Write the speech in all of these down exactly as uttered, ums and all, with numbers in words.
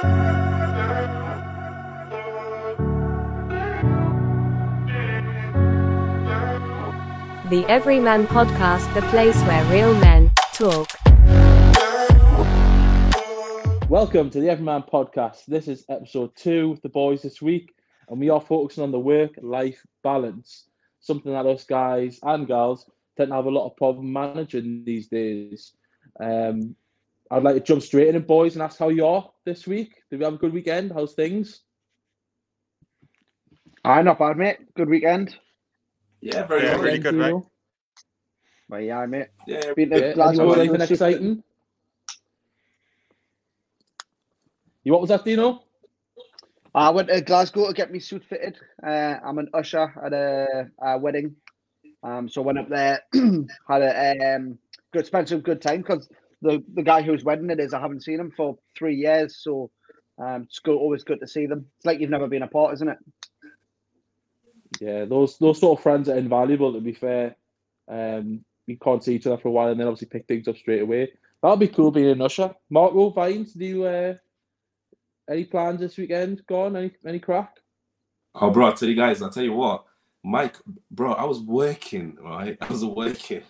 The Everyman Podcast, the place where real men talk. Welcome to the Everyman Podcast. This is episode two with the boys this week, and we are focusing on the work-life balance, something that us guys and girls tend to have a lot of problem managing these days. Um, I'd like to jump straight in, and boys, and ask how you are this week. Did we have a good weekend? How's things? Aye, not bad, mate. Good weekend. Yeah, very yeah, really good, mate. Well, yeah, mate. Yeah, been yeah. Anything exciting? You what was that, Dino? I went to Glasgow to get my suit fitted. Uh, I'm an usher at a, a wedding, um, so went up there, had a um, good, spent some good time because the the guy whose wedding it is, I haven't seen him for three years, so um, it's good, always good to see them. It's like you've never been apart, isn't it? Yeah, those those sort of friends are invaluable, to be fair. Um, we can't see each other for a while and then obviously pick things up straight away. That'll be cool being an usher. Marco, Vines, do you uh, any plans this weekend? Gone? Any any crack? Oh, bro, I tell you guys, I tell you what, Mike, bro, I was working, right? I was working.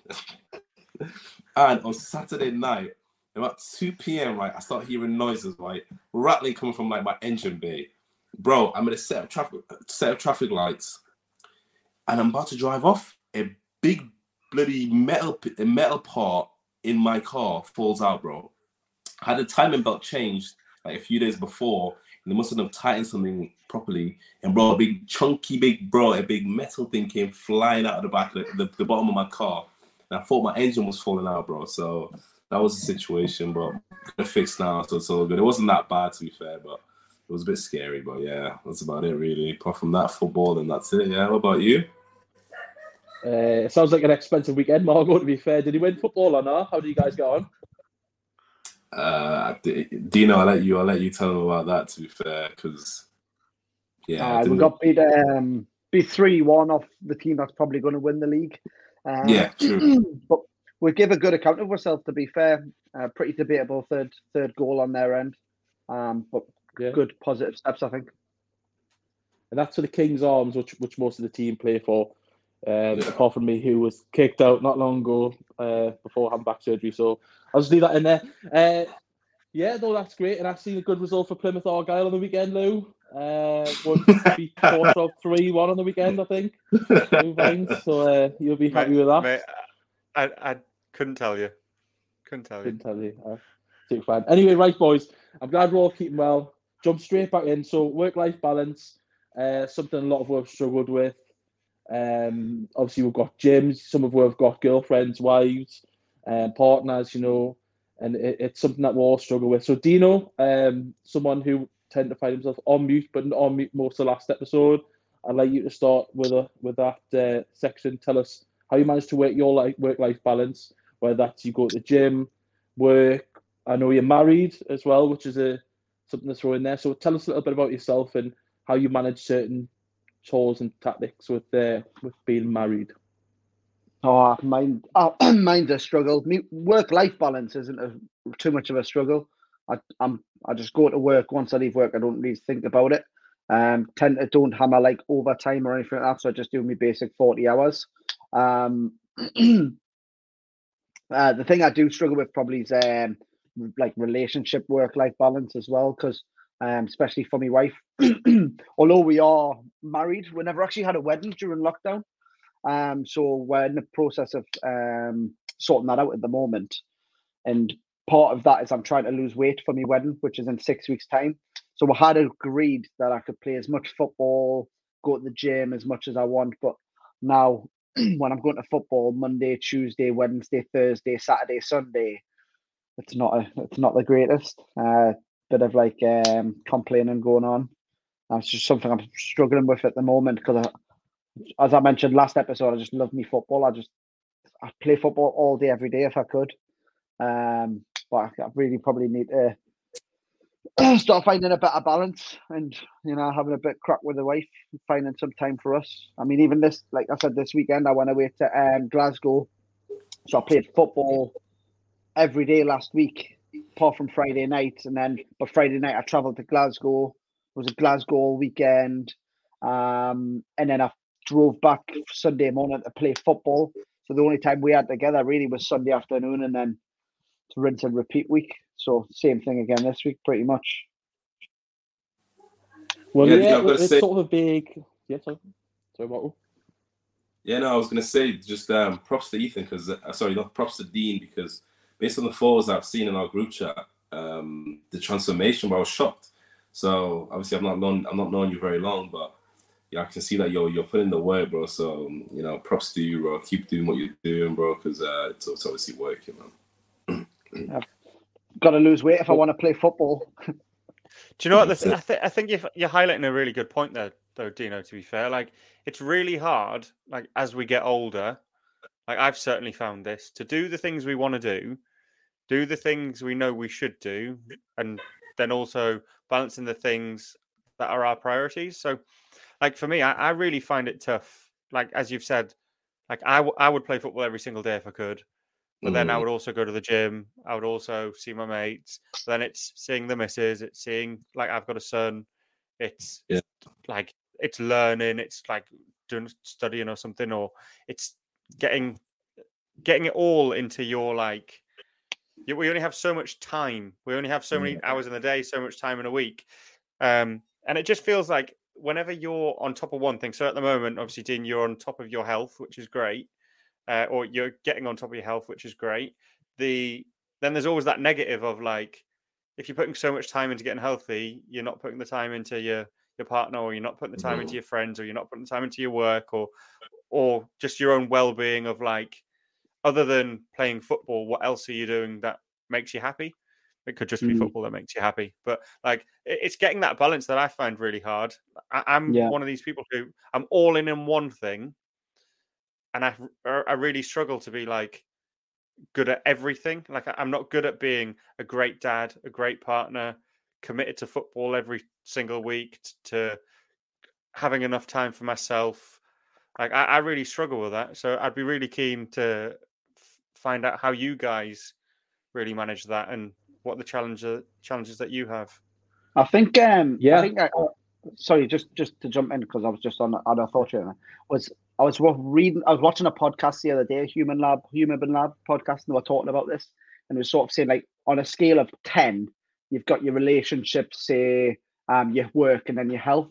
And on Saturday night, about two p.m, right, I start hearing noises, right? Rattling coming from like my engine bay. Bro, I'm in a set of traffic set of traffic lights. And I'm about to drive off. A big bloody metal a metal part in my car falls out, bro. I had the timing belt changed like a few days before, and they must have tightened something properly. And bro, a big chunky, big bro, a big metal thing came flying out of the back of the, the, the bottom of my car. And I thought my engine was falling out, bro. So that was the situation, bro. Got it fixed now, so it's all good. It wasn't that bad, to be fair, but it was a bit scary, but yeah, that's about it, really. Apart from that football, and that's it. Yeah, what about you? Uh, it sounds like an expensive weekend, Margot, to be fair. Did he win football or not? How do you guys get on? Uh, Dino, I'll let you, I'll let you tell them about that, to be fair, because, yeah. Uh, we got beat um, beat three one off the team that's probably going to win the league. Uh, yeah, true. But we give a good account of ourselves, to be fair. Uh, pretty debatable third third goal on their end. Um, but... Yeah. Good positive steps, I think, and that's for the King's Arms, which which most of the team play for. Um, yeah. Apart from me, who was kicked out not long ago uh, before having back surgery, so I'll just leave that in there. Uh, yeah, though that's great, and I've seen a good result for Plymouth Argyle on the weekend, Lou. Uh, one beat Portsmouth three one on the weekend, I think. So uh, you'll be happy mate, with that. Mate, I I couldn't tell you, couldn't tell you, couldn't tell you. Uh, too fine. Anyway, right, boys. I'm glad we're all keeping well. Jump straight back in. So work-life balance, uh, something a lot of us struggled with. Um, obviously, we've got gyms. Some of us have got girlfriends, wives, uh, partners, you know, and it, it's something that we all struggle with. So Dino, um, someone who tend to find himself on mute, but not on mute most of the last episode, I'd like you to start with a, with that uh, section. Tell us how you manage to work your life, work-life balance, whether that's you go to the gym, work. I know you're married as well, which is a something to throw in there. So tell us a little bit about yourself and how you manage certain chores and tactics with uh, with being married. Oh, mine, oh, mine's a struggle. Work-life balance isn't a, too much of a struggle. I I'm, I just go to work. Once I leave work, I don't really think about it. Um, tend to don't hammer like overtime or anything like that. So I just do my basic forty hours. Um, uh, the thing I do struggle with probably is um. like relationship work-life balance as well, because um especially for my wife, although we are married, we never actually had a wedding during lockdown, um so we're in the process of um sorting that out at the moment, and part of that is I'm trying to lose weight for my wedding, which is in six weeks time. So we had agreed that I could play as much football, go to the gym as much as I want, but now when I'm going to football Monday, Tuesday, Wednesday, Thursday, Saturday, Sunday, It's not a, it's not the greatest. Uh, bit of like um, complaining going on. That's just something I'm struggling with at the moment because, as I mentioned last episode, I just love me football. I just I play football all day, every day if I could. Um, but I, I really probably need to start finding a better balance and, you know, having a bit crack with the wife, finding some time for us. I mean, even this, like I said, this weekend I went away to um, Glasgow, so I played football every day last week, apart from Friday night. And then, but Friday night I travelled to Glasgow. It was a Glasgow all weekend. Um, and then I drove back Sunday morning to play football. So the only time we had together really was Sunday afternoon, and then to rinse and repeat week. So same thing again this week, pretty much. Well, yeah, yeah it's say, sort of a big. Yeah, sorry, sorry, Michael. Yeah, no, I was going to say just um, props to Ethan because uh, sorry, not props to Dean, because based on the photos I've seen in our group chat, um, the transformation, I was shocked. So obviously, I've not known, I've not known you very long, but yeah, I can see that you're you're putting the work, bro. So you know, props to you, bro. Keep doing what you're doing, bro, because uh, it's, it's obviously working, man. I've got to lose weight if I want to play football. Do you know what? This, I, th- I think you're, you're highlighting a really good point there, though, Dino, to be fair. Like, it's really hard, like, as we get older, like, I've certainly found this, to do the things we want to do, do the things we know we should do, and then also balancing the things that are our priorities. So, like, for me, I, I really find it tough. Like, as you've said, like, I, w- I would play football every single day if I could. But then I would also go to the gym. I would also see my mates. Then it's seeing the missus. It's seeing, like, I've got a son. It's yeah. like, it's learning. It's like doing studying or something, or it's getting, getting it all into your, like, you, we only have so much time. We only have so many yeah. hours in the day, so much time in a week. Um, and it just feels like whenever you're on top of one thing. So at the moment, obviously, Dean, you're on top of your health, which is great. Uh, or you're getting on top of your health, which is great. The then there's always that negative of, like, if you're putting so much time into getting healthy, you're not putting the time into your, your partner, or you're not putting the time mm-hmm. into your friends, or you're not putting the time into your work, or or just your own well-being of, like, other than playing football, what else are you doing that makes you happy? It could just mm-hmm. be football that makes you happy. But, like, it's getting that balance that I find really hard. I, I'm yeah. one of these people who I'm all in in one thing. And I, I really struggle to be, like, good at everything. Like, I'm not good at being a great dad, a great partner, committed to football every single week, to having enough time for myself. Like, I, I really struggle with that. So I'd be really keen to f- find out how you guys really manage that, and what the challenge, challenges that you have. I think, um, yeah. I think I, oh, sorry, just, just to jump in, because I was just on a thought here, was... I was reading. I was watching a podcast the other day, Human Lab, Human Lab podcast, and they were talking about this, and it was sort of saying, like, on a scale of ten, you've got your relationships, say, um, your work, and then your health,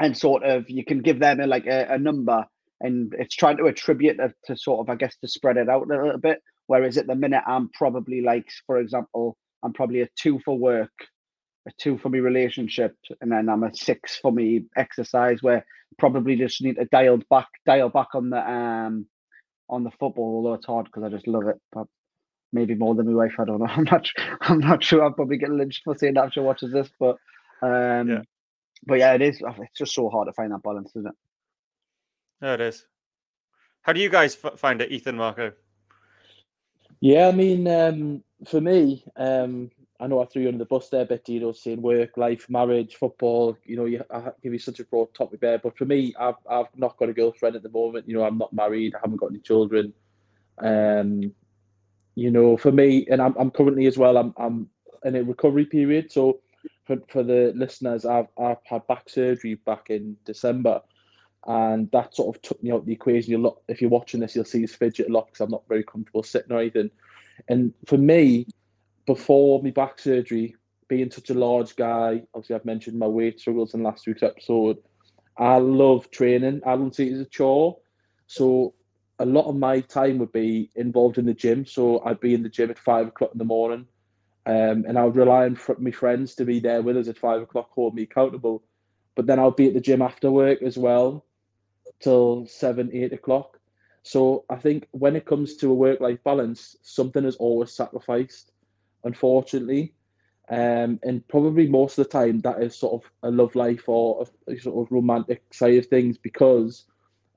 and sort of you can give them a, like a, a number, and it's trying to attribute a, to sort of, I guess, to spread it out a little bit. Whereas at the minute, I'm probably, like, for example, I'm probably a two for work, a two for me relationship, and then I'm a six for me exercise, where probably just need to dial back, dial back on the um on the football, although it's hard because I just love it. But maybe more than my wife, I don't know. I'm not I'm not sure. I'll probably get lynched for saying that after watches this, but um yeah. but yeah, it is it's just so hard to find that balance, isn't it? Yeah, it is. How do you guys f- find it, Ethan, Marco? Yeah, I mean, um for me, um I know I threw you under the bus there a bit, you know, saying work, life, marriage, football, you know, you, I give you such a broad topic there. But for me, I've, I've not got a girlfriend at the moment. You know, I'm not married. I haven't got any children. Um, you know, for me, and I'm, I'm currently as well, I'm, I'm in a recovery period. So for, for the listeners, I've, I've had back surgery back in December. And that sort of took me out of the equation a lot. If you're watching this, you'll see this fidget a lot because I'm not very comfortable sitting or anything. And for me, before my back surgery, being such a large guy, obviously I've mentioned my weight struggles in last week's episode, I love training. I don't see it as a chore. So a lot of my time would be involved in the gym. So I'd be in the gym at five o'clock in the morning, um, and I would rely on fr- my friends to be there with us at five o'clock, hold me accountable. But then I'll be at the gym after work as well till seven, eight o'clock. So I think when it comes to a work-life balance, something is always sacrificed, unfortunately, um, and probably most of the time that is sort of a love life or a, a sort of romantic side of things, because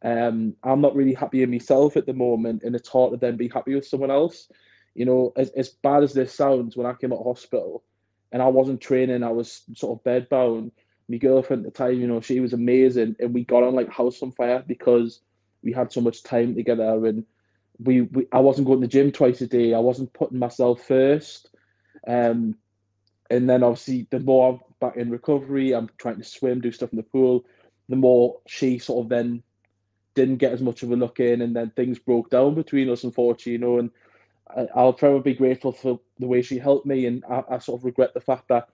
um, I'm not really happy in myself at the moment, and it's hard to then be happy with someone else. You know, as, as bad as this sounds, when I came out of hospital and I wasn't training, I was sort of bedbound. My girlfriend at the time, you know, she was amazing, and we got on like house on fire because we had so much time together, and we, we I wasn't going to the gym twice a day. I wasn't putting myself first. Um, and then obviously the more I'm back in recovery, I'm trying to swim, do stuff in the pool, the more she sort of then didn't get as much of a look in, and then things broke down between us, unfortunately, you know, and I'll forever be grateful for the way she helped me, and I, I sort of regret the fact that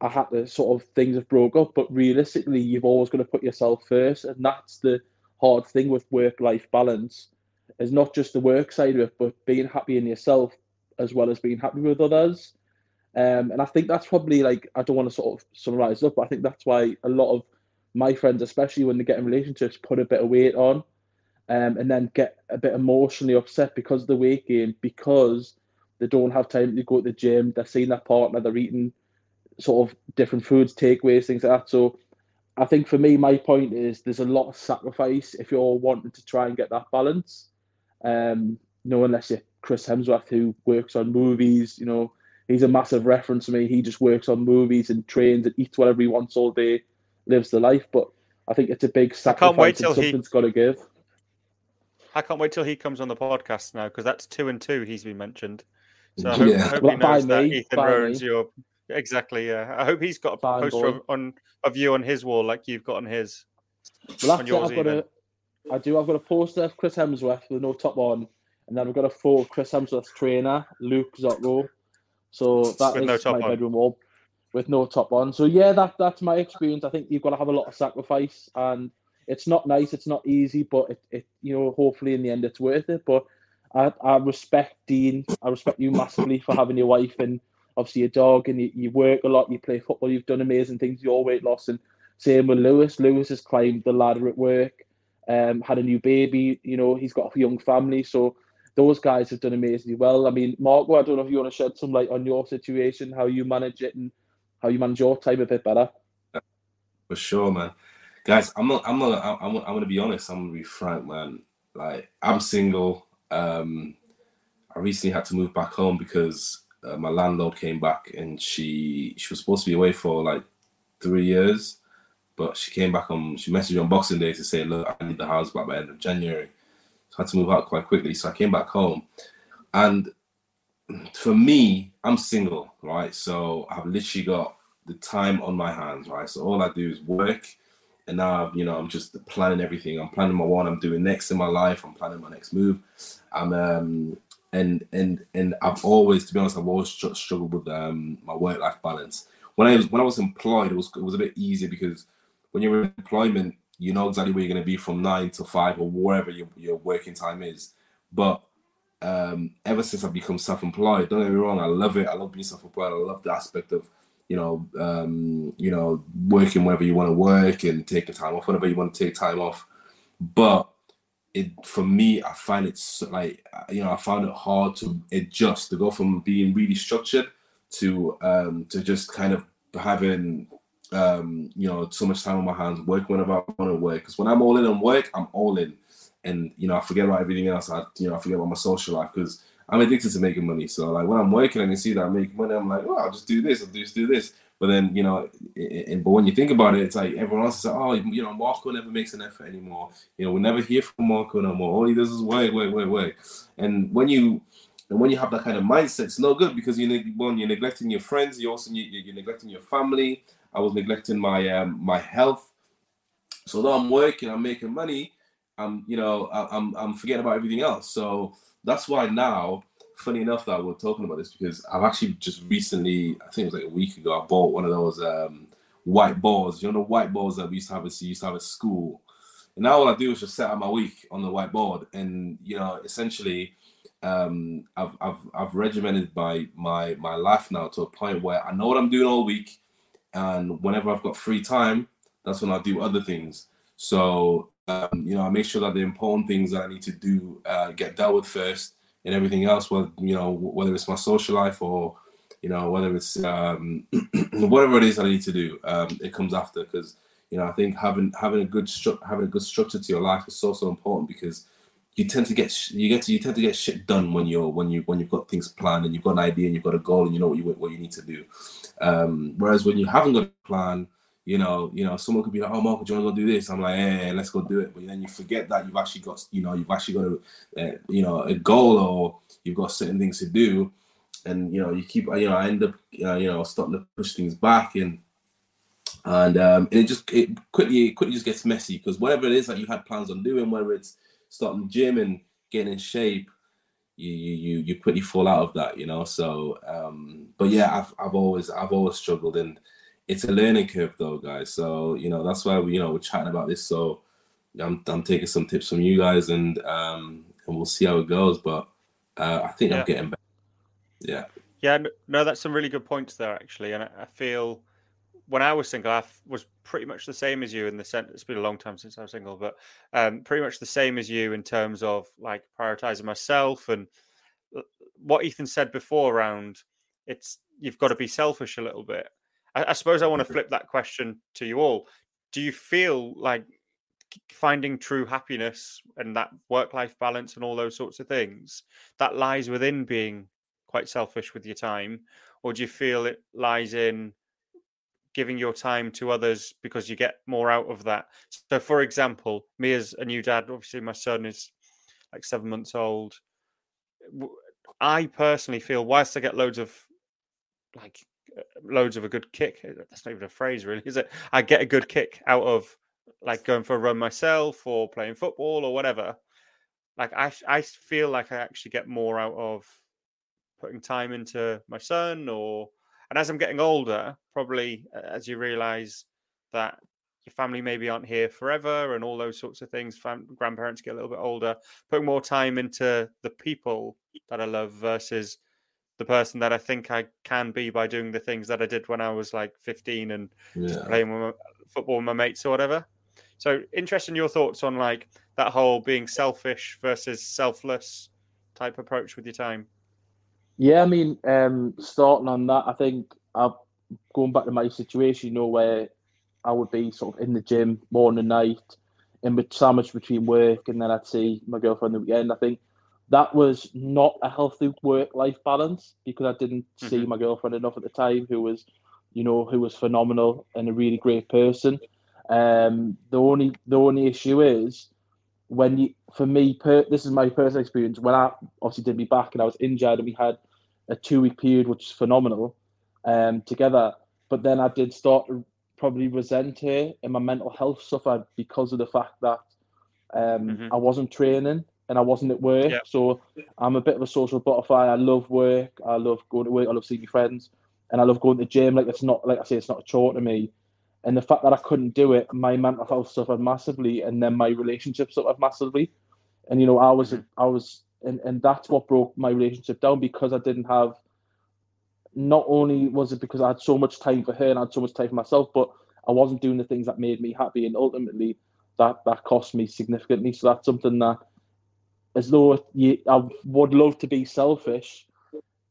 I had to sort of, things have broke up, but realistically, you've always got to put yourself first, and that's the hard thing with work-life balance, is not just the work side of it, but being happy in yourself as well as being happy with others. Um, and I think that's probably, like, I don't want to sort of summarise up, but I think that's why a lot of my friends, especially when they get in relationships, put a bit of weight on, um, and then get a bit emotionally upset because of the weight gain, because they don't have time to go to the gym, they're seeing their partner, they're eating sort of different foods, takeaways, things like that. So I think for me, my point is there's a lot of sacrifice if you're wanting to try and get that balance. Um, you know, unless you're Chris Hemsworth, who works on movies, you know, he's a massive reference to me. He just works on movies and trains and eats whatever he wants all day, lives the life. But I think it's a big sacrifice. I can't wait till something's got to give. I can't wait till he comes on the podcast now, because that's two and two he's been mentioned. So I hope, yeah. I hope well, he knows that me, Ethan Rowan's your... Exactly, yeah. I hope he's got a Bang poster on, on of you on his wall, like you've got on his. Well, that's on yours, it. I've got a, I do. I've got a poster of Chris Hemsworth with no top on, and then I've got a photo of Chris Hemsworth's trainer, Luke Zotrow. So that with is no my on. bedroom wall with no top on. So yeah, that that's my experience. I think you've got to have a lot of sacrifice, and it's not nice, it's not easy, but it, it you know, hopefully in the end it's worth it. But I I respect Dean, I respect you massively for having your wife and. Obviously, your dog, and you, you work a lot, you play football, you've done amazing things, your weight loss, and same with Lewis. Lewis has climbed the ladder at work, um, had a new baby, you know, he's got a young family, so those guys have done amazingly well. I mean, Marco, I don't know if you want to shed some light on your situation, how you manage it, and how you manage your time a bit better. For sure, man. Guys, I'm not, I'm not, I'm, I'm, I'm gonna be honest, I'm gonna be frank, man. Like, I'm single. Um, I recently had to move back home because. Uh, my landlord came back, and she she was supposed to be away for like three years, but she came back on. She messaged me on Boxing Day to say, "Look, I need the house back by the end of January." So I had to move out quite quickly. So I came back home, and for me, I'm single, right? So I've literally got the time on my hands, right? So all I do is work, and now I've, you know, I'm just planning everything. I'm planning my what I'm doing next in my life. I'm planning my next move. I'm um. And and and I've always, to be honest, I've always struggled with um, my work-life balance. When I was when I was employed, it was it was a bit easier, because when you're in employment, you know exactly where you're going to be from nine to five or wherever your your working time is. But um, ever since I've become self-employed, don't get me wrong, I love it. I love being self-employed. I love the aspect of you know um, you know working whenever you want to work and taking time off whenever you want to take time off. But It for me, I find it's like you know I found it hard to adjust, to go from being really structured to um to just kind of having um you know so much time on my hands, work whenever I want to work. Because when I'm all in on work, I'm all in, and you know I forget about everything else. I you know I forget about my social life, because I'm addicted to making money. So like when I'm working, I can see that I make money. I'm like, oh, I'll just do this, I'll just do this. But then, you know, and but when you think about it, it's like everyone else is like, oh, you know, Marco never makes an effort anymore. You know, we never hear from Marco no more. All he does is wait, wait, wait, wait. And when you and when you have that kind of mindset, it's no good, because you one you're neglecting your friends. You also you're, you're neglecting your family. I was neglecting my um, my health. So though I'm working, I'm making money. I'm you know I, I'm I'm forgetting about everything else. So that's why now. Funny enough that we're talking about this, because I've actually just recently, I think it was like a week ago, I bought one of those um, white balls. You know the white balls that we used to have at, used to have at school? And now all I do is just set out my week on the whiteboard. And, you know, essentially um, I've, I've I've regimented my, my, my life now to a point where I know what I'm doing all week. And whenever I've got free time, that's when I do other things. So, um, you know, I make sure that the important things that I need to do uh, get dealt with first. And everything else, whether you know, whether it's my social life or you know, whether it's um, whatever it is that I need to do, um, it comes after. Because you know, I think having having a good stru- having a good structure to your life is so so important, because you tend to get sh- you get to, you tend to get shit done when you're when you when you've got things planned and you've got an idea and you've got a goal and you know what you what you need to do. Um, whereas when you haven't got a plan, you know, you know, someone could be like, "Oh, Marco, do you want to go do this?" I'm like, "Hey, hey, let's go do it." But then you forget that you've actually got, you know, you've actually got a, uh, you know, a goal, or you've got certain things to do, and you know, you keep, you know, I end up, uh, you know, starting to push things back, and and um, and it just it quickly quickly just gets messy, because whatever it is that you had plans on doing, whether it's starting the gym and getting in shape, you you you quickly fall out of that, you know. So, um, but yeah, I've I've always I've always struggled, and it's a learning curve though, guys. So you know, that's why we, you know, we're chatting about this. So I'm I'm taking some tips from you guys, and um, and we'll see how it goes. But uh, I think yeah. I'm getting better. Yeah. Yeah. No, that's some really good points there, actually. And I, I feel when I was single, I f- was pretty much the same as you in the sense, it's been a long time since I was single, but um, pretty much the same as you in terms of like prioritizing myself, and what Ethan said before around it's, you've got to be selfish a little bit. I, I suppose I want to flip that question to you all. Do you feel like finding true happiness and that work-life balance and all those sorts of things that lies within being quite selfish with your time, or do you feel it lies in giving your time to others because you get more out of that? So for example, me as a new dad, obviously my son is like seven months old. I personally feel whilst I get loads of like loads of a good kick, that's not even a phrase really, is it? I get a good kick out of like going for a run myself or playing football or whatever. Like I, I feel like I actually get more out of putting time into my son, or, and as I'm getting older, probably as you realize that your family maybe aren't here forever and all those sorts of things, fam- grandparents get a little bit older, putting more time into the people that I love versus the person that I think I can be by doing the things that I did when I was like fifteen and yeah. just playing with my, football with my mates or whatever. So interesting your thoughts on like that whole being selfish versus selfless type approach with your time. Yeah, I mean, um, starting on that, I think I've, going back to my situation, you know, where I would be sort of in the gym morning and night, in sandwich between work, and then I'd see my girlfriend the weekend. I think that was not a healthy work-life balance, because I didn't mm-hmm. see my girlfriend enough at the time, who was, you know, who was phenomenal and a really great person. Um, the only the only issue is when you, for me, per, this is my personal experience. When I obviously did me back and I was injured, and we had a two-week period, which is phenomenal, um, together. But then I did start to probably resent her, and my mental health suffered because of the fact that um, mm-hmm. I wasn't training and I wasn't at work. Yep. So I'm a bit of a social butterfly. I love work. I love going to work. I love seeing my friends, and I love going to the gym. Like it's not, like I say, it's not a chore to me. And the fact that I couldn't do it, my mental health suffered massively, and then my relationship suffered massively. And you know, I was, I was, and, and that's what broke my relationship down, because I didn't have. Not only was it because I had so much time for her and I had so much time for myself, but I wasn't doing the things that made me happy, and ultimately that that cost me significantly. So that's something that, as though you, I would love to be selfish,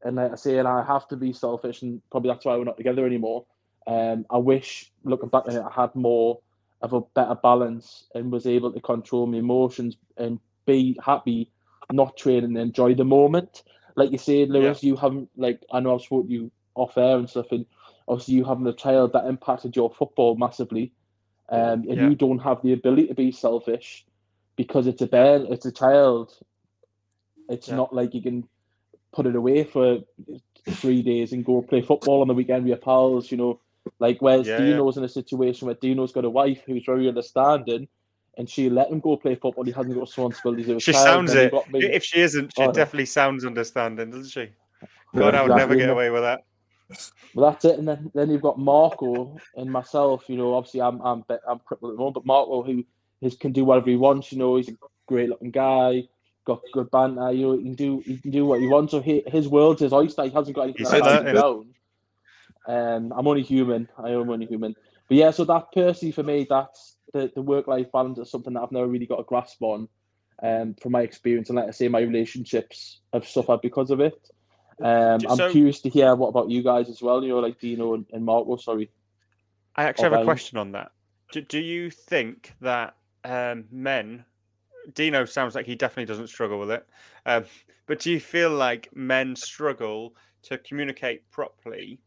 and like I say, and I have to be selfish, and probably that's why we're not together anymore. Um, I wish, looking back at it, I had more of a better balance and was able to control my emotions and be happy, not train, and enjoy the moment. Like you said, Lewis, yeah. you haven't, like, I know I've spoken to you off air and stuff, and obviously you having a child, that impacted your football massively. Um, and yeah. you don't have the ability to be selfish because it's a bear, it's a child. It's yeah. not like you can put it away for three days and go play football on the weekend with your pals, you know. Like, whereas yeah, Dino's yeah. in a situation where Dino's got a wife who's very understanding, and she let him go play football. He hasn't got responsibilities. She sounds it. If she isn't, she oh, definitely no. sounds understanding, doesn't she? God, yeah, I would exactly. never get away with that. Well, that's it. And then, then you've got Marco and myself. You know, obviously I'm I'm I'm crippled at the moment, but Marco, who his, can do whatever he wants. You know, he's a great-looking guy, got good banter. You know, he can do he can do what he wants. So he, his world's his oyster. He hasn't got anything like that his own. Um, I'm only human. I am only human. But yeah, so that personally for me, that's the, the work-life balance is something that I've never really got a grasp on, um, from my experience. And like I say, my relationships have suffered because of it. Um, so, I'm curious to hear what about you guys as well. You know, like Dino and, and Marco. Sorry, I actually have a question on that. Do, do you think that um, men? Dino sounds like he definitely doesn't struggle with it. Um, but do you feel like men struggle to communicate properly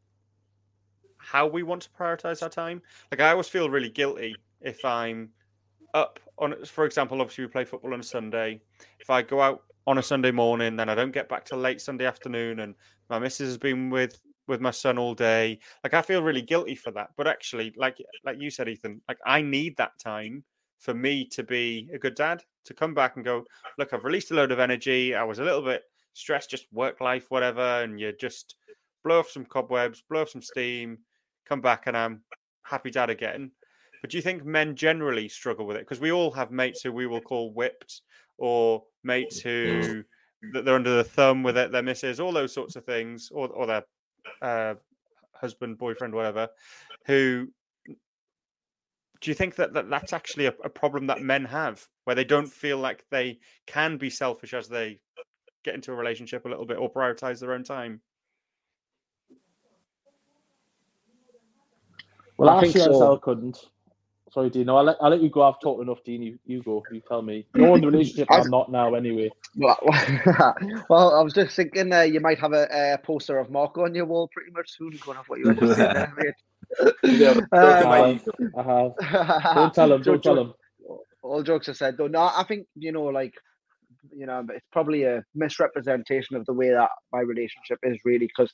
how we want to prioritize our time? Like, I always feel really guilty if I'm up on, for example, obviously we play football on a Sunday. If I go out on a Sunday morning, then I don't get back till late Sunday afternoon, and my missus has been with with my son all day. Like, I feel really guilty for that. But actually, like like you said, Ethan, like, I need that time for me to be a good dad, to come back and go, look, I've released a load of energy. I was a little bit stressed, just work life, whatever. And you just blow off some cobwebs, blow off some steam, come back, and I'm happy dad again. But do you think men generally struggle with it? Because we all have mates who we will call whipped, or mates who that they're under the thumb with it, their missus, all those sorts of things, or, or their uh, husband, boyfriend, whatever, who... Do you think that, that that's actually a, a problem that men have, where they don't feel like they can be selfish as they get into a relationship a little bit, or prioritize their own time? Well, I, I think so. couldn't. Sorry, Dean. No, I'll let, I'll let you go. I've talked enough, Dean. You, you go. You tell me. You're in the relationship. I'm not now, anyway. Well, well I was just thinking uh, you might have a, a poster of Marco on your wall pretty much soon, going off what you were just saying there, mate. Yeah, um, I have. I have. Don't tell him. Don't tell him. All jokes aside, though, no, I think you know, like, you know, it's probably a misrepresentation of the way that my relationship is really, because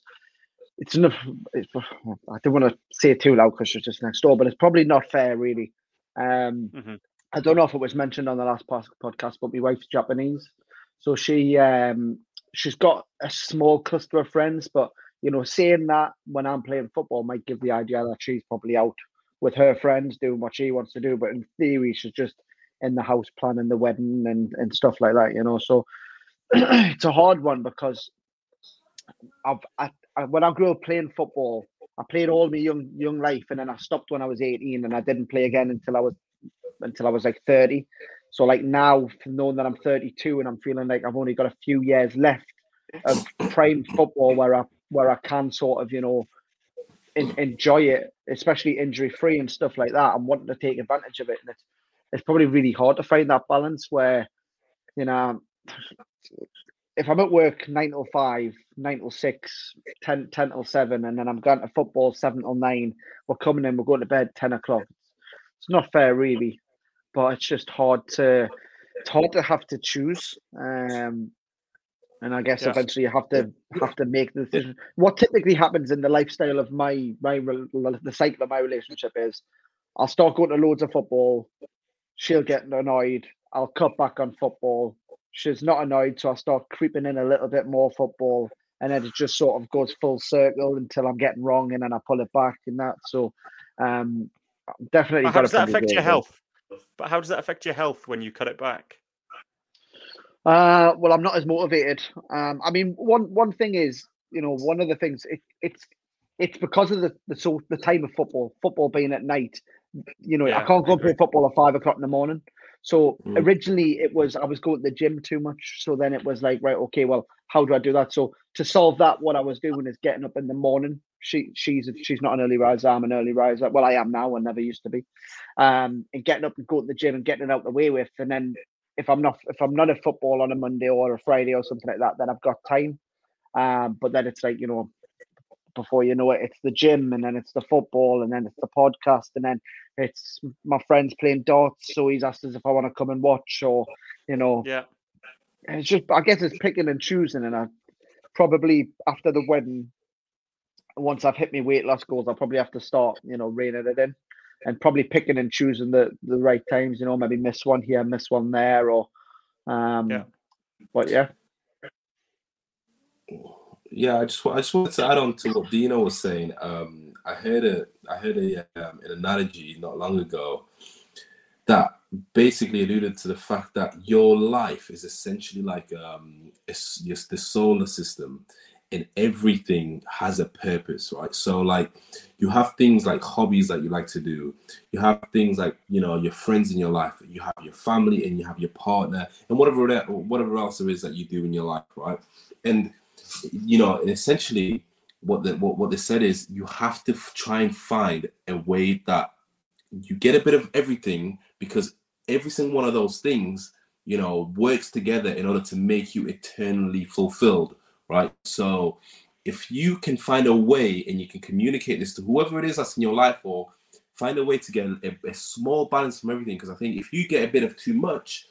it's enough. It's, I don't want to say it too loud because she's just next door, but it's probably not fair, really. Um, mm-hmm. I don't know if it was mentioned on the last podcast, but my wife's Japanese, so she um she's got a small cluster of friends, but. You know, saying that when I'm playing football might give the idea that she's probably out with her friends doing what she wants to do, but in theory, she's just in the house planning the wedding and, and stuff like that, you know. So it's a hard one because I've I, I, when I grew up playing football, I played all my young young life, and then I stopped when I was eighteen, and I didn't play again until I was until I was like thirty. So like now, knowing that I'm thirty-two and I'm feeling like I've only got a few years left of playing football where I where I can sort of, you know, in, enjoy it, especially injury-free and stuff like that. I'm wanting to take advantage of it. And it's, it's probably really hard to find that balance where, you know, if I'm at work nine till five, nine till six, ten till seven, and then I'm going to football seven till nine, we're coming in, we're going to bed ten o'clock. It's not fair, really, but it's just hard to, it's hard to have to choose. Um And I guess yes. eventually you have to have to make the decision. What typically happens in the lifestyle of my my the cycle of my relationship is, I'll start going to loads of football. She'll get annoyed. I'll cut back on football. She's not annoyed, so I'll start creeping in a little bit more football, and then it just sort of goes full circle until I'm getting wrong, and then I pull it back and that. So, um, definitely. But how does that affect your health? But how does that affect your health when you cut it back? Uh, well, I'm not as motivated. Um, I mean, one one thing is, you know, one of the things it, it's it's because of the the, so, the time of football, football being at night. You know, yeah, I can't go and play football at five o'clock in the morning. So mm. originally it was I was going to the gym too much. So then it was like, right, okay, well, how do I do that? So to solve that, what I was doing is getting up in the morning. She she's she's not an early riser. I'm an early riser. Well, I am now. I never used to be. Um, and getting up and going to the gym and getting it out the way with, and then. If I'm not if I'm not at football on a Monday or a Friday or something like that, then I've got time. Um, but then it's like, you know, before you know it, it's the gym, and then it's the football, and then it's the podcast, and then it's my friend's playing darts, so he's asked us if I want to come and watch, or you know, yeah. It's just I guess it's picking and choosing, and I probably after the wedding, once I've hit my weight loss goals, I'll probably have to start, you know, reining it in. And probably picking and choosing the, the right times, you know, maybe miss one here, miss one there, or, um, yeah. But yeah, yeah. I just I just wanted to add on to what Dino was saying. Um, I heard a I heard a um, an analogy not long ago that basically alluded to the fact that your life is essentially like um, it's just the solar system. And everything has a purpose, right? So, like, you have things like hobbies that you like to do. You have things like, you know, your friends in your life. You have your family, and you have your partner, and whatever whatever else there is that you do in your life, right? And, you know, essentially what, the, what, what they said is you have to try and find a way that you get a bit of everything, because every single one of those things, you know, works together in order to make you eternally fulfilled. Right. So if you can find a way, and you can communicate this to whoever it is that's in your life, or find a way to get a, a small balance from everything, because I think if you get a bit of too much,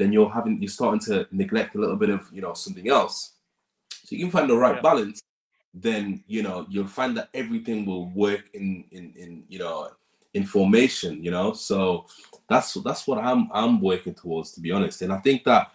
then you're having, you're starting to neglect a little bit of, you know, something else. So you can find the right yeah. balance, then, you know, you'll find that everything will work in, in, in, you know, in formation, you know? So that's, that's what I'm, I'm working towards, to be honest. And I think that,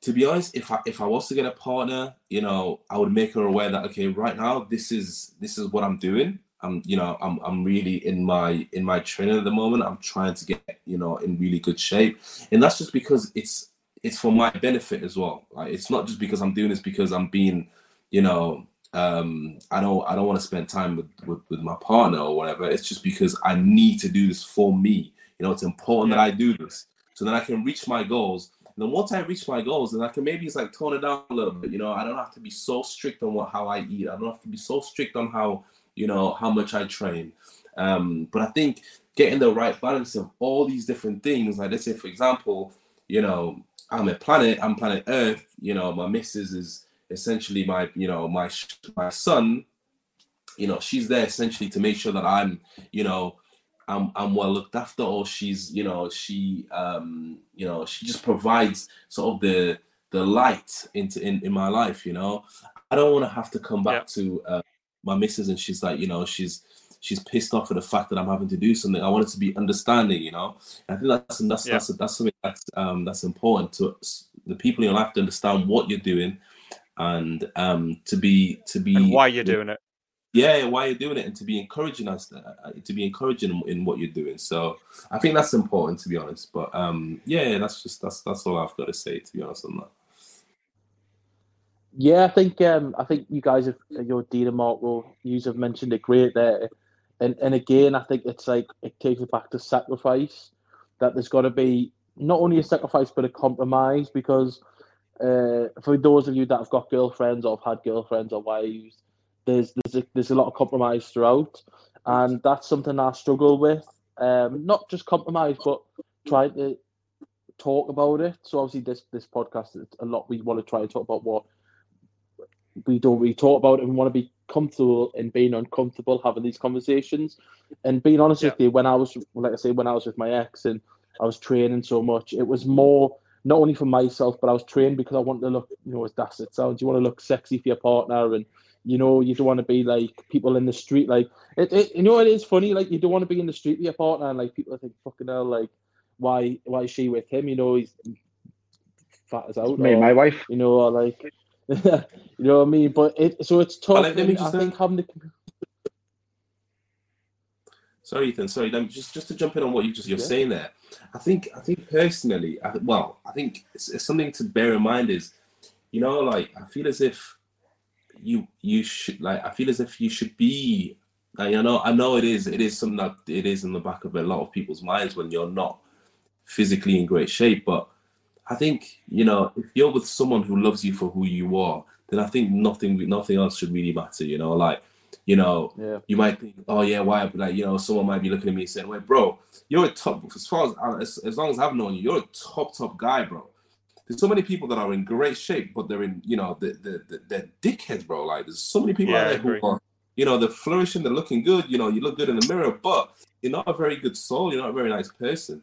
to be honest, if I, if I was to get a partner, you know, I would make her aware that, okay, right now, this is, this is what I'm doing. I'm, you know, I'm, I'm really in my, in my training at the moment. I'm trying to get, you know, in really good shape. And that's just because it's, it's for my benefit as well. Like, it's not just because I'm doing this because I'm being, you know, um, I don't, I don't want to spend time with, with, with my partner or whatever. It's just because I need to do this for me. You know, it's important yeah. that I do this so that I can reach my goals. And then once I reach my goals, then I can maybe just like tone it down a little bit. You know, I don't have to be so strict on what, how I eat. I don't have to be so strict on how, you know, how much I train. Um, but I think getting the right balance of all these different things, like let's say, for example, you know, I'm a planet, I'm planet Earth, you know, my missus is essentially my, you know, my, my son, you know, she's there essentially to make sure that I'm, you know, I'm, I'm well looked after, or she's, you know, she, um, you know, she just provides sort of the, the light into, in, in my life, you know. I don't want to have to come back yeah. to, uh, my missus and she's like, you know, she's she's pissed off at the fact that I'm having to do something. I want it to be understanding, you know. And I think that's that's yeah. that's that's something that's um that's important to the people in your life, to understand what you're doing and um to be to be and why you're doing it. Yeah, why you're doing it, and to be encouraging us to be encouraging in what you're doing. So I think that's important, to be honest. But um yeah, that's just that's that's all I've got to say, to be honest, on that. Yeah, I think um, I think you guys, have, your Dean and Mark, will you have mentioned it great there, and and again, I think it's like it takes it back to sacrifice. That there's got to be not only a sacrifice but a compromise, because uh, for those of you that have got girlfriends or have had girlfriends or wives, there's there's a, there's a lot of compromise throughout, and that's something I struggle with. Um, not just compromise, but trying to talk about it. So obviously, this this podcast is a lot. We want to try and talk about what we don't really talk about it. We want to be comfortable in being uncomfortable, having these conversations. And being honest yeah. with you, when I was, like I say, when I was with my ex and I was training so much, it was more, not only for myself, but I was trained because I wanted to look, you know, as daft as it sounds, you want to look sexy for your partner, and, you know, you don't want to be like people in the street. Like, it, it, you know, it is funny, like, you don't want to be in the street with your partner and, like, people are thinking, fucking hell, like, why, why is she with him? You know, he's fat as out. Me and my wife. You know, or, like... you know what I mean, but it so it's tough. Let me just I think having the... Sorry, Ethan. Sorry, just just to jump in on what you just you're yeah. saying there. I think I think personally, I, well, I think it's, it's something to bear in mind is, you know, like I feel as if you you should like I feel as if you should be. Like, you know, I know it is it is something that it is in the back of a lot of people's minds when you're not physically in great shape, but. I think, you know, if you're with someone who loves you for who you are, then I think nothing nothing else should really matter, you know? Like, you know, yeah. you might think, oh, yeah, why? Like, you know, someone might be looking at me and saying, wait, bro, you're a top, as far as, as, as long as I've known you, you're a top, top guy, bro. There's so many people that are in great shape, but they're in, you know, they're, they're, they're dickheads, bro. Like, there's so many people yeah, out there who are, you know, they're flourishing, they're looking good, you know, you look good in the mirror, but you're not a very good soul, you're not a very nice person.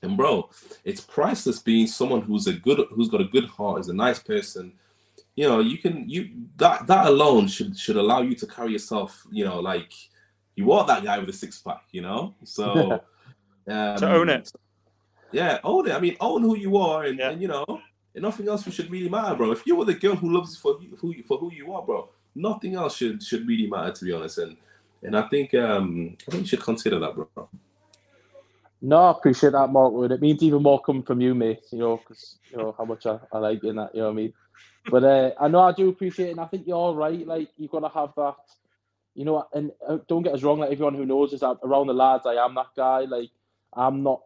And bro, it's priceless being someone who's a good, who's got a good heart, is a nice person. You know, you can, you that that alone should should allow you to carry yourself. You know, like you are that guy with a six pack. You know, so um, to own it. Yeah, own it. I mean, own who you are, and, yeah. and you know, and nothing else should really matter, bro. If you're with a girl who loves you for who for who you are, bro, nothing else should should really matter, to be honest. And and I think um, I think you should consider that, bro. No, I appreciate that, Mark Wood. It means even more coming from you, mate, you know, because, you know, how much I, I like you and that, you know what I mean? But uh, I know I do appreciate it, and I think you're all right. Like, you've got to have that, you know, and uh, don't get us wrong, like, everyone who knows is that around the lads, I am that guy. Like, I'm not,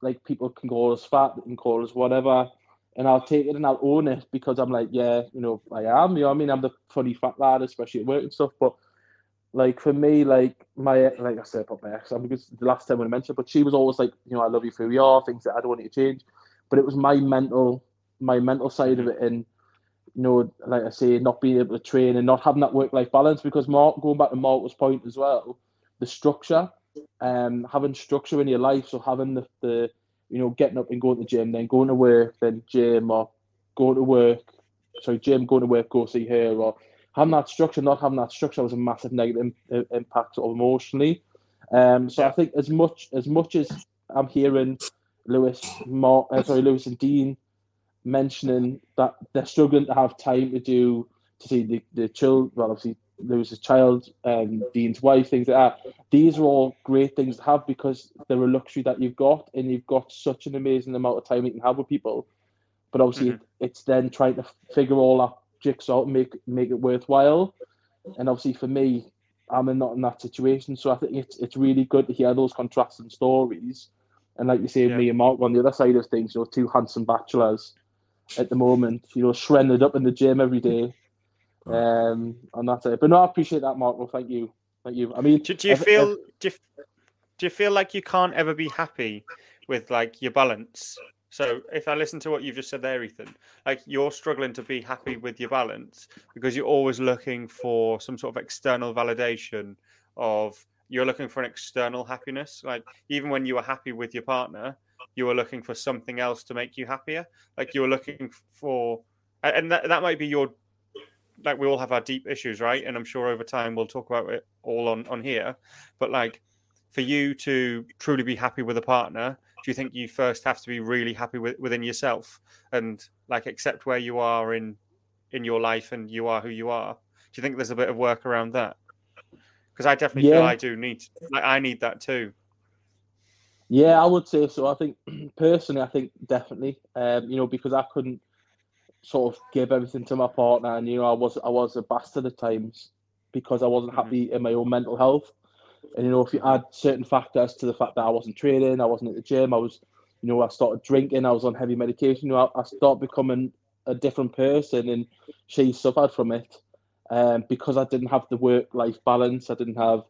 like, people can call us fat, they can call us whatever, and I'll take it and I'll own it because I'm like, yeah, you know, I am, you know what I mean? I'm the funny fat lad, especially at work and stuff, but... Like, for me, like, my, like I said about my ex, I mean, because the last time when I mentioned, but she was always like, you know, I love you for who you are, things that I don't want you to change. But it was my mental, my mental side of it. And, you know, like I say, not being able to train and not having that work-life balance, because Mark, going back to Mark's point as well, the structure, um, having structure in your life. So having the, the you know, getting up and going to the gym, then going to work, then gym, or going to work, sorry, gym, going to work, go see her, or having that structure, not having that structure was a massive negative im- impact sort of emotionally. Um, so I think as much as much as I'm hearing Lewis, Mar- uh, sorry, Lewis and Dean mentioning that they're struggling to have time to do, to see the, the children, well, obviously Lewis's child, um, Dean's wife, things like that. These are all great things to have because they're a luxury that you've got, and you've got such an amazing amount of time you can have with people. But obviously mm-hmm. it's then trying to figure all that jigsaw and make, make it worthwhile. And obviously for me, I'm not in that situation. So I think it's it's really good to hear those contrasting stories. And like you say, yeah. me and Mark on the other side of things, you know, two handsome bachelors at the moment, you know, shredded up in the gym every day. Um, and that's it. But no, I appreciate that, Mark. Well, thank you, thank you. I mean, do, do you if, feel if, do, you, do you feel like you can't ever be happy with like your balance? So if I listen to what you've just said there, Ethan, like you're struggling to be happy with your balance because you're always looking for some sort of external validation of you're looking for an external happiness. Like even when you were happy with your partner, you were looking for something else to make you happier. Like you were looking for, and that that might be your. Like we all have our deep issues, right? And I'm sure over time we'll talk about it all on, on here. But like for you to truly be happy with a partner, do you think you first have to be really happy with, within yourself and like accept where you are in in your life and you are who you are? Do you think there's a bit of work around that? Because I definitely yeah. feel I do need like I need that too. Yeah, I would say so. I think personally, I think definitely, um, you know, because I couldn't sort of give everything to my partner, and you know I was I was a bastard at times because I wasn't happy in my own mental health, and you know if you add certain factors to the fact that I wasn't training, I wasn't at the gym, I was, you know, I started drinking, I was on heavy medication, you know I, I started becoming a different person, and she suffered from it, um, because I didn't have the work-life balance, I didn't have,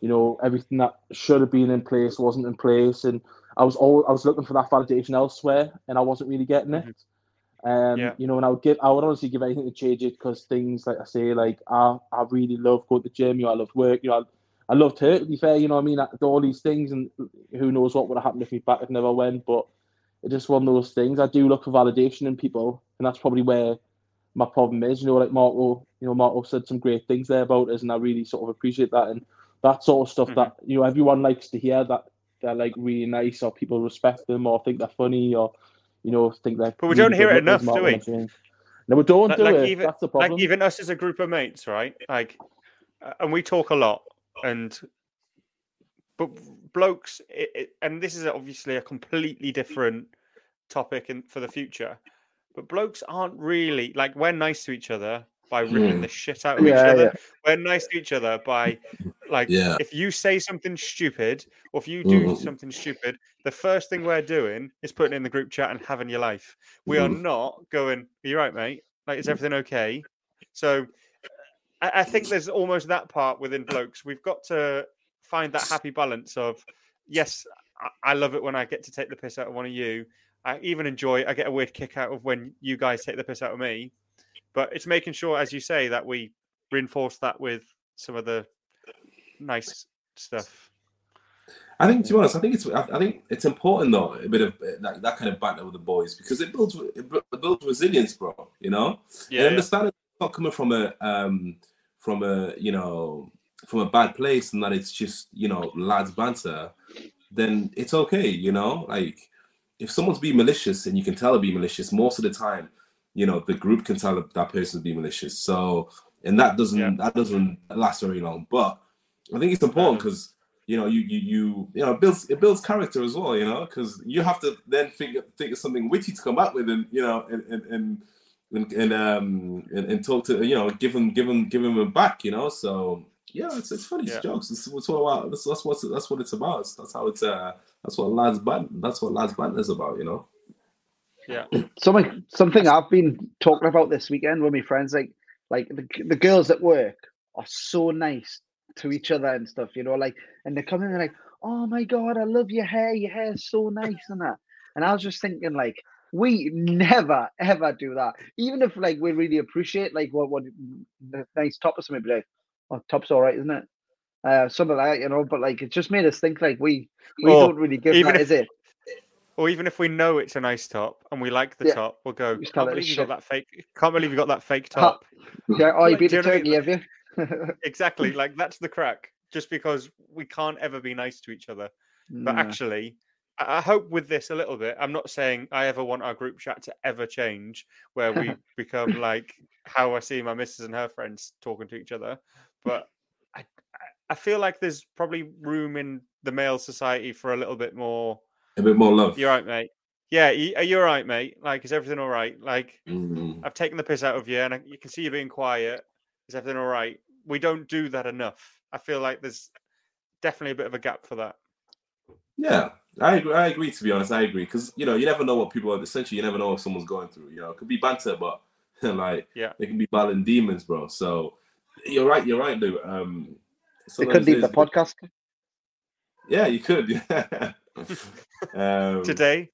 you know, everything that should have been in place wasn't in place, and I was all I was looking for that validation elsewhere, and I wasn't really getting it. Um, yeah. You know, and I would give, I would honestly give anything to change it because things like I say, like I, I really love going to the gym. You know, I loved work. You know, I, I loved her. To be fair, you know what I mean, I did all these things, and who knows what would have happened if we back had never went. But it's just one of those things. I do look for validation in people, and that's probably where my problem is. You know, like Marco, you know, Marco said some great things there about us, and I really sort of appreciate that and that sort of stuff. Mm-hmm. That you know, everyone likes to hear that they're like really nice, or people respect them, or think they're funny, or. You know, think that. But we don't hear it enough, do we? No, we don't like, do like it. Even, that's the problem. Like even us as a group of mates, right? Like, and we talk a lot, and but blokes, it, it, and this is obviously a completely different topic in, for the future. But blokes aren't really like we're nice to each other by ripping mm. the shit out of yeah, each other. Yeah. We're nice to each other by like yeah. if you say something stupid or if you do mm. something stupid, the first thing we're doing is putting in the group chat and having your life. We mm. are not going, are you right, mate? Like, is everything okay? So I, I think there's almost that part within blokes. We've got to find that happy balance of, yes, I, I love it when I get to take the piss out of one of you. I even enjoy it. I get a weird kick out of when you guys take the piss out of me. But it's making sure, as you say, that we reinforce that with some of the nice stuff. I think, to be honest, I think it's I think it's important though, a bit of that, that kind of banter with the boys, because it builds it builds resilience, bro. You know, yeah, and understanding it's not coming from a um, from a you know from a bad place, and that it's just you know lads banter. Then it's okay, you know. Like if someone's being malicious, and you can tell they're being malicious most of the time. You know, the group can tell that, that person's being malicious. So, and that doesn't yeah. that doesn't last very long. But I think it's important because you know you you you you know it builds it builds character as well. You know, because you have to then think think of something witty to come back with, and you know, and and and, and um and, and talk to you know give them give them give them back. You know, so yeah, it's it's funny, it's yeah. jokes. It's, it's all about that's that's what that's what it's about. That's how it's uh that's what lads ban that's what lads banter is about. You know. Yeah. Something something I've been talking about this weekend with my friends, like like the, the girls at work are so nice to each other and stuff, you know, like and they come in and they're like, oh my god, I love your hair, your hair's so nice and that. And I was just thinking, like, we never ever do that. Even if like we really appreciate like what what the nice top or something, be like, oh, top's all right, isn't it? Uh something like that, you know, but like it just made us think like we we well, don't really give that, if- is it? Or even if we know it's a nice top and we like the yeah. top, we'll go, just can't believe you shit. got that fake, can't believe you got that fake top. Yeah, oh, you beat the turkey, have you? Exactly. Like, that's the crack. Just because we can't ever be nice to each other. No. But actually, I-, I hope with this a little bit, I'm not saying I ever want our group chat to ever change where we become like how I see my missus and her friends talking to each other. But I, I feel like there's probably room in the male society for a little bit more. A bit more love. You're right, mate. Yeah, are you all right, mate? Like, is everything all right? Like, mm-hmm. I've taken the piss out of you, and I, you can see you being quiet. Is everything all right? We don't do that enough. I feel like there's definitely a bit of a gap for that. Yeah, I agree. I agree. To be honest, I agree because you know you never know what people are. Essentially, you never know what someone's going through. You know, it could be banter, but like, yeah, they can be battling demons, bro. So you're right. You're right, Lou. Um, it could leave the podcast. Good. Yeah, you could. Yeah. um, today,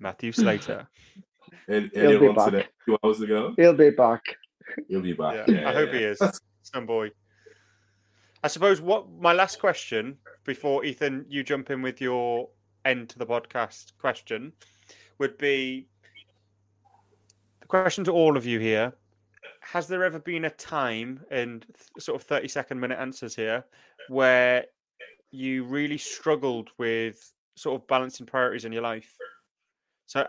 Matthew Slater. And, and he'll be back. Today, two hours ago, he'll be back. He'll be back. Yeah, yeah, yeah, I hope yeah. he is. Some boy. I suppose what my last question before Ethan, you jump in with your end to the podcast question, would be the question to all of you here: has there ever been a time, and th- sort of thirty-second minute answers here, where you really struggled with sort of balancing priorities in your life? So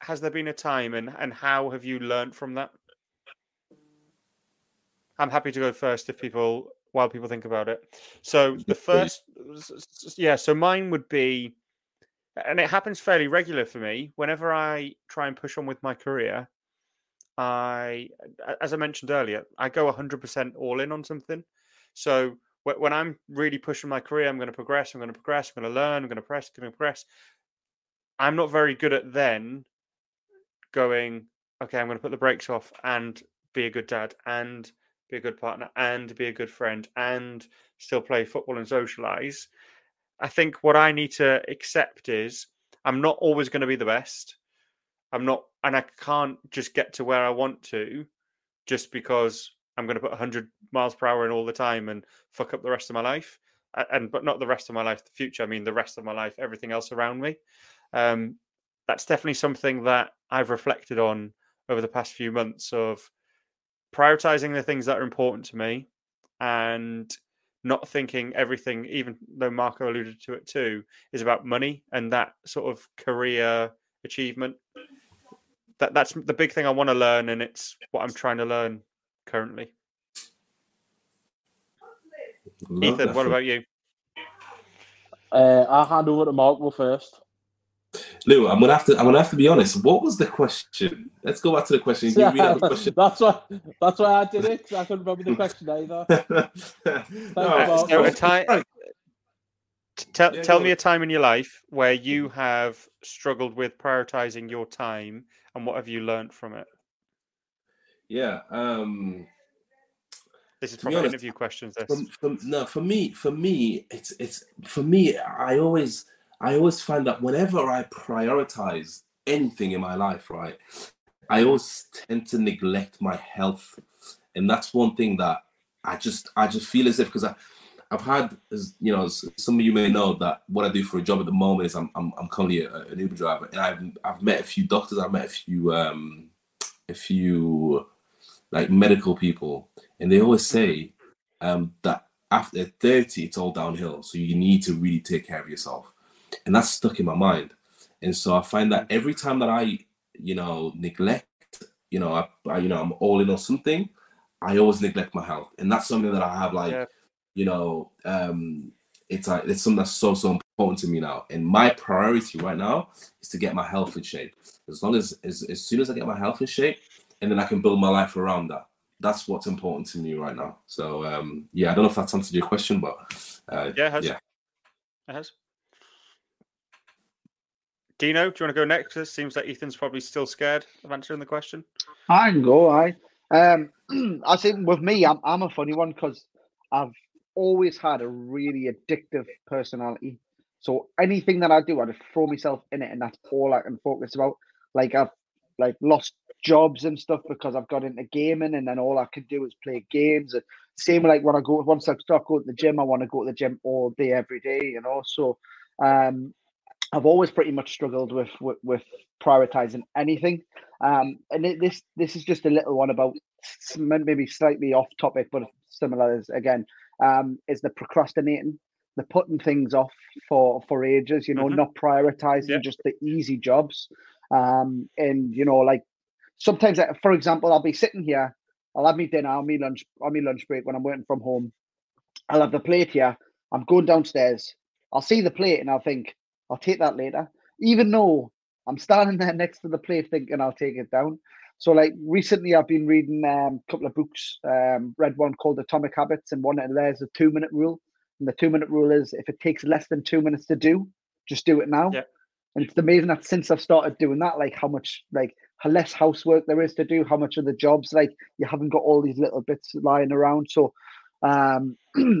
has there been a time, and, and how have you learned from that? I'm happy to go first if people, while people think about it. So the first, yeah, so mine would be, and it happens fairly regular for me, whenever I try and push on with my career, I, as I mentioned earlier, I go one hundred percent all in on something. So when I'm really pushing my career, I'm going to progress, I'm going to progress, I'm going to learn, I'm going to press, I'm going to progress. I'm not very good at then going, okay, I'm going to put the brakes off and be a good dad and be a good partner and be a good friend and still play football and socialize. I think what I need to accept is I'm not always going to be the best. I'm not, and I can't just get to where I want to just because I'm going to put one hundred miles per hour in all the time and fuck up the rest of my life. And but not the rest of my life, the future. I mean, the rest of my life, everything else around me. Um, that's definitely something that I've reflected on over the past few months, of prioritizing the things that are important to me and not thinking everything, even though Marco alluded to it too, is about money and that sort of career achievement. That That's the big thing I want to learn, and it's what I'm trying to learn currently. Love Ethan, what about you? Uh, I'll hand over to Mark first. Lou, I'm gonna have to. I'm gonna have to be honest. What was the question? Let's go back to the question. You read out the question. That's why. That's why I did it. I couldn't remember the question either. no, no, a time, tell yeah, tell me a time in your life where you have struggled with prioritizing your time, and what have you learned from it? Yeah. Um, this is probably honest, interview questions. This. For, for, no, for me, for me, it's it's for me. I always. I always find that whenever I prioritize anything in my life, right, I always tend to neglect my health. And that's one thing that I just I just feel as if, because I, I've had, as you know, as some of you may know, that what I do for a job at the moment is I'm I'm, I'm currently a, an Uber driver, and I've I've met a few doctors, I've met a few um a few like medical people, and they always say um that after thirty it's all downhill, so you need to really take care of yourself. And that's stuck in my mind. And so I find that every time that I, you know, neglect, you know, I, I you know, I'm all in on something, I always neglect my health. And that's something that I have, like, yeah. you know, um, it's like, it's something that's so, so important to me now. And my priority right now is to get my health in shape. As long as, as, as soon as I get my health in shape, and then I can build my life around that. That's what's important to me right now. So, um, yeah, I don't know if that's answered your question, but uh, yeah, it has. Yeah. It has. Dino, do you want to go next? It seems like Ethan's probably still scared of answering the question. I can go, I. Um, I think with me, I'm, I'm a funny one because I've always had a really addictive personality. So anything that I do, I just throw myself in it, and that's all I can focus about. Like I've like lost jobs and stuff because I've got into gaming, and then all I can do is play games. Same like when I go, once I start going to the gym, I want to go to the gym all day, every day, you know. So, um. I've always pretty much struggled with with, with prioritizing anything, um, and it, this this is just a little one about maybe slightly off topic, but similar as again um, is the procrastinating, the putting things off for for ages. You know, mm-hmm. not prioritizing yeah. just the easy jobs, um, and you know, like sometimes, like, for example, I'll be sitting here, I'll have my dinner, I'll me lunch, on my lunch break when I'm working from home. I'll have the plate here. I'm going downstairs. I'll see the plate and I'll think, I'll take that later, even though I'm standing there next to the plate thinking I'll take it down. So like recently I've been reading um, a couple of books, um, read one called Atomic Habits and one and there's a two minute rule. And the two minute rule is if it takes less than two minutes to do, just do it now. Yeah. And it's amazing that since I've started doing that, like how much, like how less housework there is to do, how much of the jobs, like you haven't got all these little bits lying around. So um,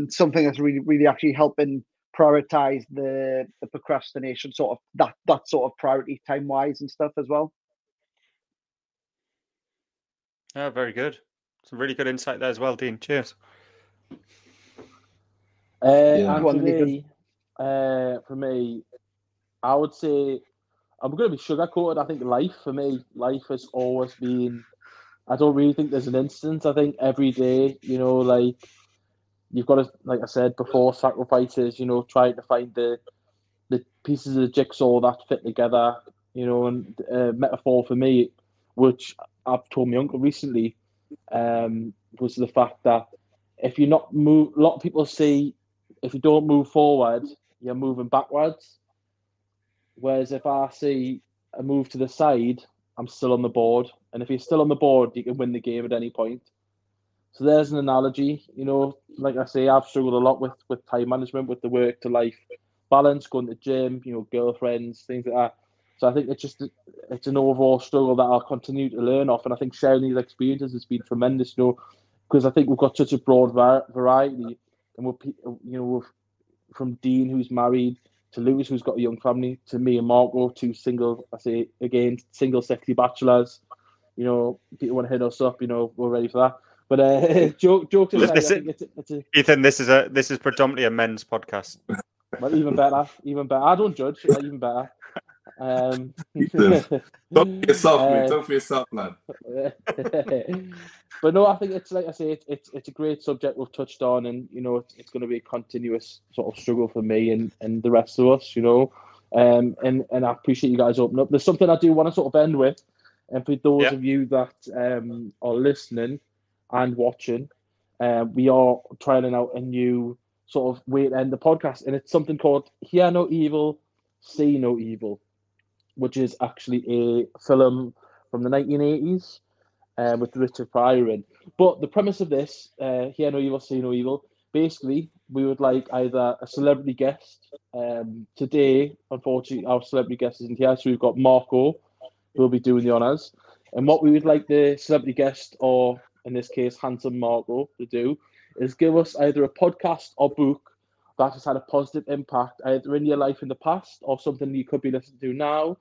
something that's really, really actually helping prioritize the, the procrastination, sort of that that sort of priority time wise and stuff as well. Oh, very good. Some really good insight there as well, Dean. Cheers. Uh, yeah. and for, me, uh, for me, I would say I'm going to be sugar-coated. I think life for me, life has always been, I don't really think there's an instance. I think every day, you know, like you've got to, like I said before, sacrifices, you know, trying to find the the pieces of the jigsaw that fit together, you know, and a metaphor for me, which I've told my uncle recently, um, was the fact that if you're not move, a lot of people see if you don't move forward, you're moving backwards. Whereas if I see a move to the side, I'm still on the board. And if you're still on the board, you can win the game at any point. So there's an analogy, you know, like I say, I've struggled a lot with, with time management, with the work to life balance, going to the gym, you know, girlfriends, things like that. So I think it's just, it's an overall struggle that I'll continue to learn off. And I think sharing these experiences has been tremendous, you know, because I think we've got such a broad variety. And we're, you know, we're from Dean, who's married, to Lewis, who's got a young family, to me and Marco, two single, I say again, single sexy bachelors. You know, people want to hit us up, you know, we're ready for that. But uh, joke, joke aside, this I think it's, it's a, Ethan, this is a this is predominantly a men's podcast. Well, even better, even better. I don't judge, but even better. Um, Ethan, talk for yourself, uh, man. Talk for yourself, man. But no, I think it's like I say, it's it's, it's a great subject we've touched on, and you know, it's, it's going to be a continuous sort of struggle for me and, and the rest of us, you know. Um, and and I appreciate you guys opening up. There's something I do want to sort of end with, and for those yeah. of you that um are listening and watching, uh, we are trialing out a new sort of way to end the podcast, and it's something called Hear No Evil, See No Evil, which is actually a film from the nineteen eighties uh, with Richard Pryor in. But the premise of this, uh, Hear No Evil, See No Evil, basically we would like either a celebrity guest. Um, today, unfortunately, our celebrity guest isn't here, so we've got Marco, who will be doing the honours. And what we would like the celebrity guest, or in this case, handsome Marco, to do is give us either a podcast or book that has had a positive impact either in your life in the past or something you could be listening to now.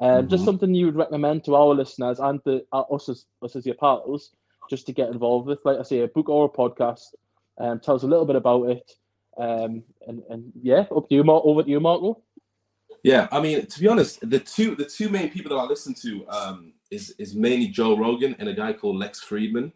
Um, mm-hmm. Just something you would recommend to our listeners and the, uh, us, as, us as your partners, just to get involved with. Like I say, a book or a podcast. Um, tell us a little bit about it. Um, and, and yeah, up to you, Mar- over to you, Marco. Yeah, I mean, to be honest, the two the two main people that I listen to um, is, is mainly Joe Rogan and a guy called Lex Fridman.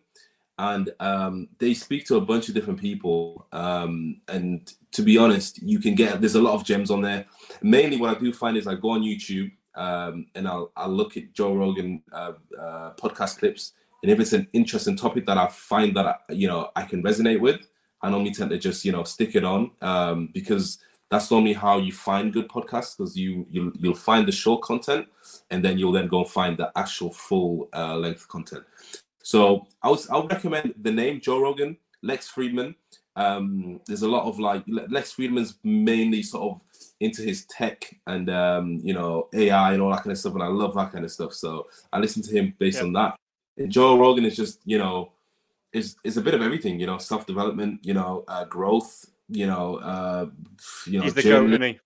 And um, they speak to a bunch of different people. Um, and to be honest, you can get, there's a lot of gems on there. Mainly what I do find is I go on YouTube um, and I'll, I'll look at Joe Rogan uh, uh, podcast clips. And if it's an interesting topic that I find that, I, you know, I can resonate with, I normally tend to just, you know, stick it on um, because that's normally how you find good podcasts, because you, you, you'll find the short content and then you'll then go and find the actual full uh, length content. So I would, I would recommend the name Joe Rogan, Lex Fridman. Um, there's a lot of like, Lex Fridman's mainly sort of into his tech and, um, you know, A I and all that kind of stuff. And I love that kind of stuff. So I listen to him based yeah. on that. And Joe Rogan is just, you know, is is a bit of everything, you know, self-development, you know, uh, growth, you know. Uh, you know, he's the goat, isn't he?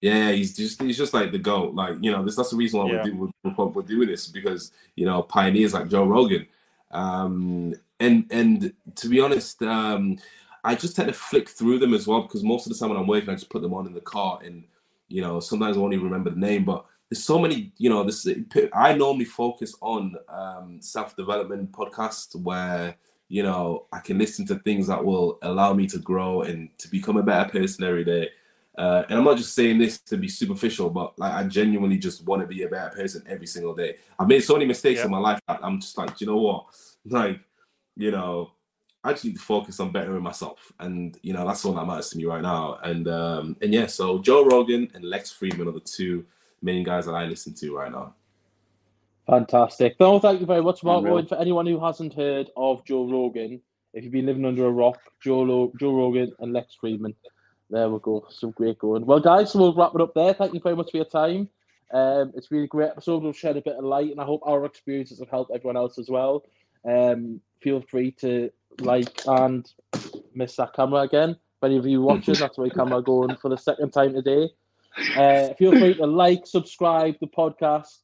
Yeah, he's just he's just like the GOAT. Like, you know, this, that's the reason why yeah. we're, do, we're, we're doing this, because, you know, pioneers like Joe Rogan. Um, and, and to be honest, um, I just tend to flick through them as well, because most of the time when I'm working, I just put them on in the car and, You know, sometimes I won't even remember the name, but there's so many, you know, this, I normally focus on um, self-development podcasts where, you know, I can listen to things that will allow me to grow and to become a better person every day. Uh, and I'm not just saying this to be superficial, but like I genuinely just want to be a better person every single day. I've made so many mistakes yeah. in my life that I'm just like, do you know what? Like, you know, I just need to focus on bettering myself. And, you know, that's all that matters to me right now. And, um, and yeah, so Joe Rogan and Lex Fridman are the two main guys that I listen to right now. Fantastic. No, thank you very much, Mark. Really? For anyone who hasn't heard of Joe Rogan, if you've been living under a rock, Joe, Lo- Joe Rogan and Lex Fridman. There we go. Some great going. Well, guys, so we'll wrap it up there. Thank you very much for your time. Um, it's been a great episode. We've shared a bit of light, and I hope our experiences have helped everyone else as well. Um, feel free to like and miss that camera again. If any of you watching, that's my camera going for the second time today. Uh, feel free to like, subscribe the podcast,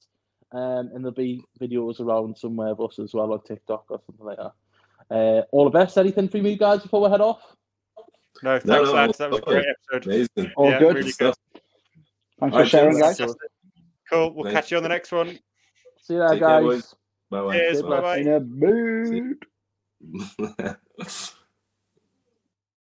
um, and there'll be videos around somewhere of us as well on TikTok or something like that. Uh, all the best. Anything from you guys before we head off? No, thanks, no, no, lads. That was a great episode. Amazing. All yeah, good. Really good. Thanks for sharing, guys. Cool. We'll Thanks. catch you on the next one. See you there, guys. Bye bye. Cheers. Bye bye.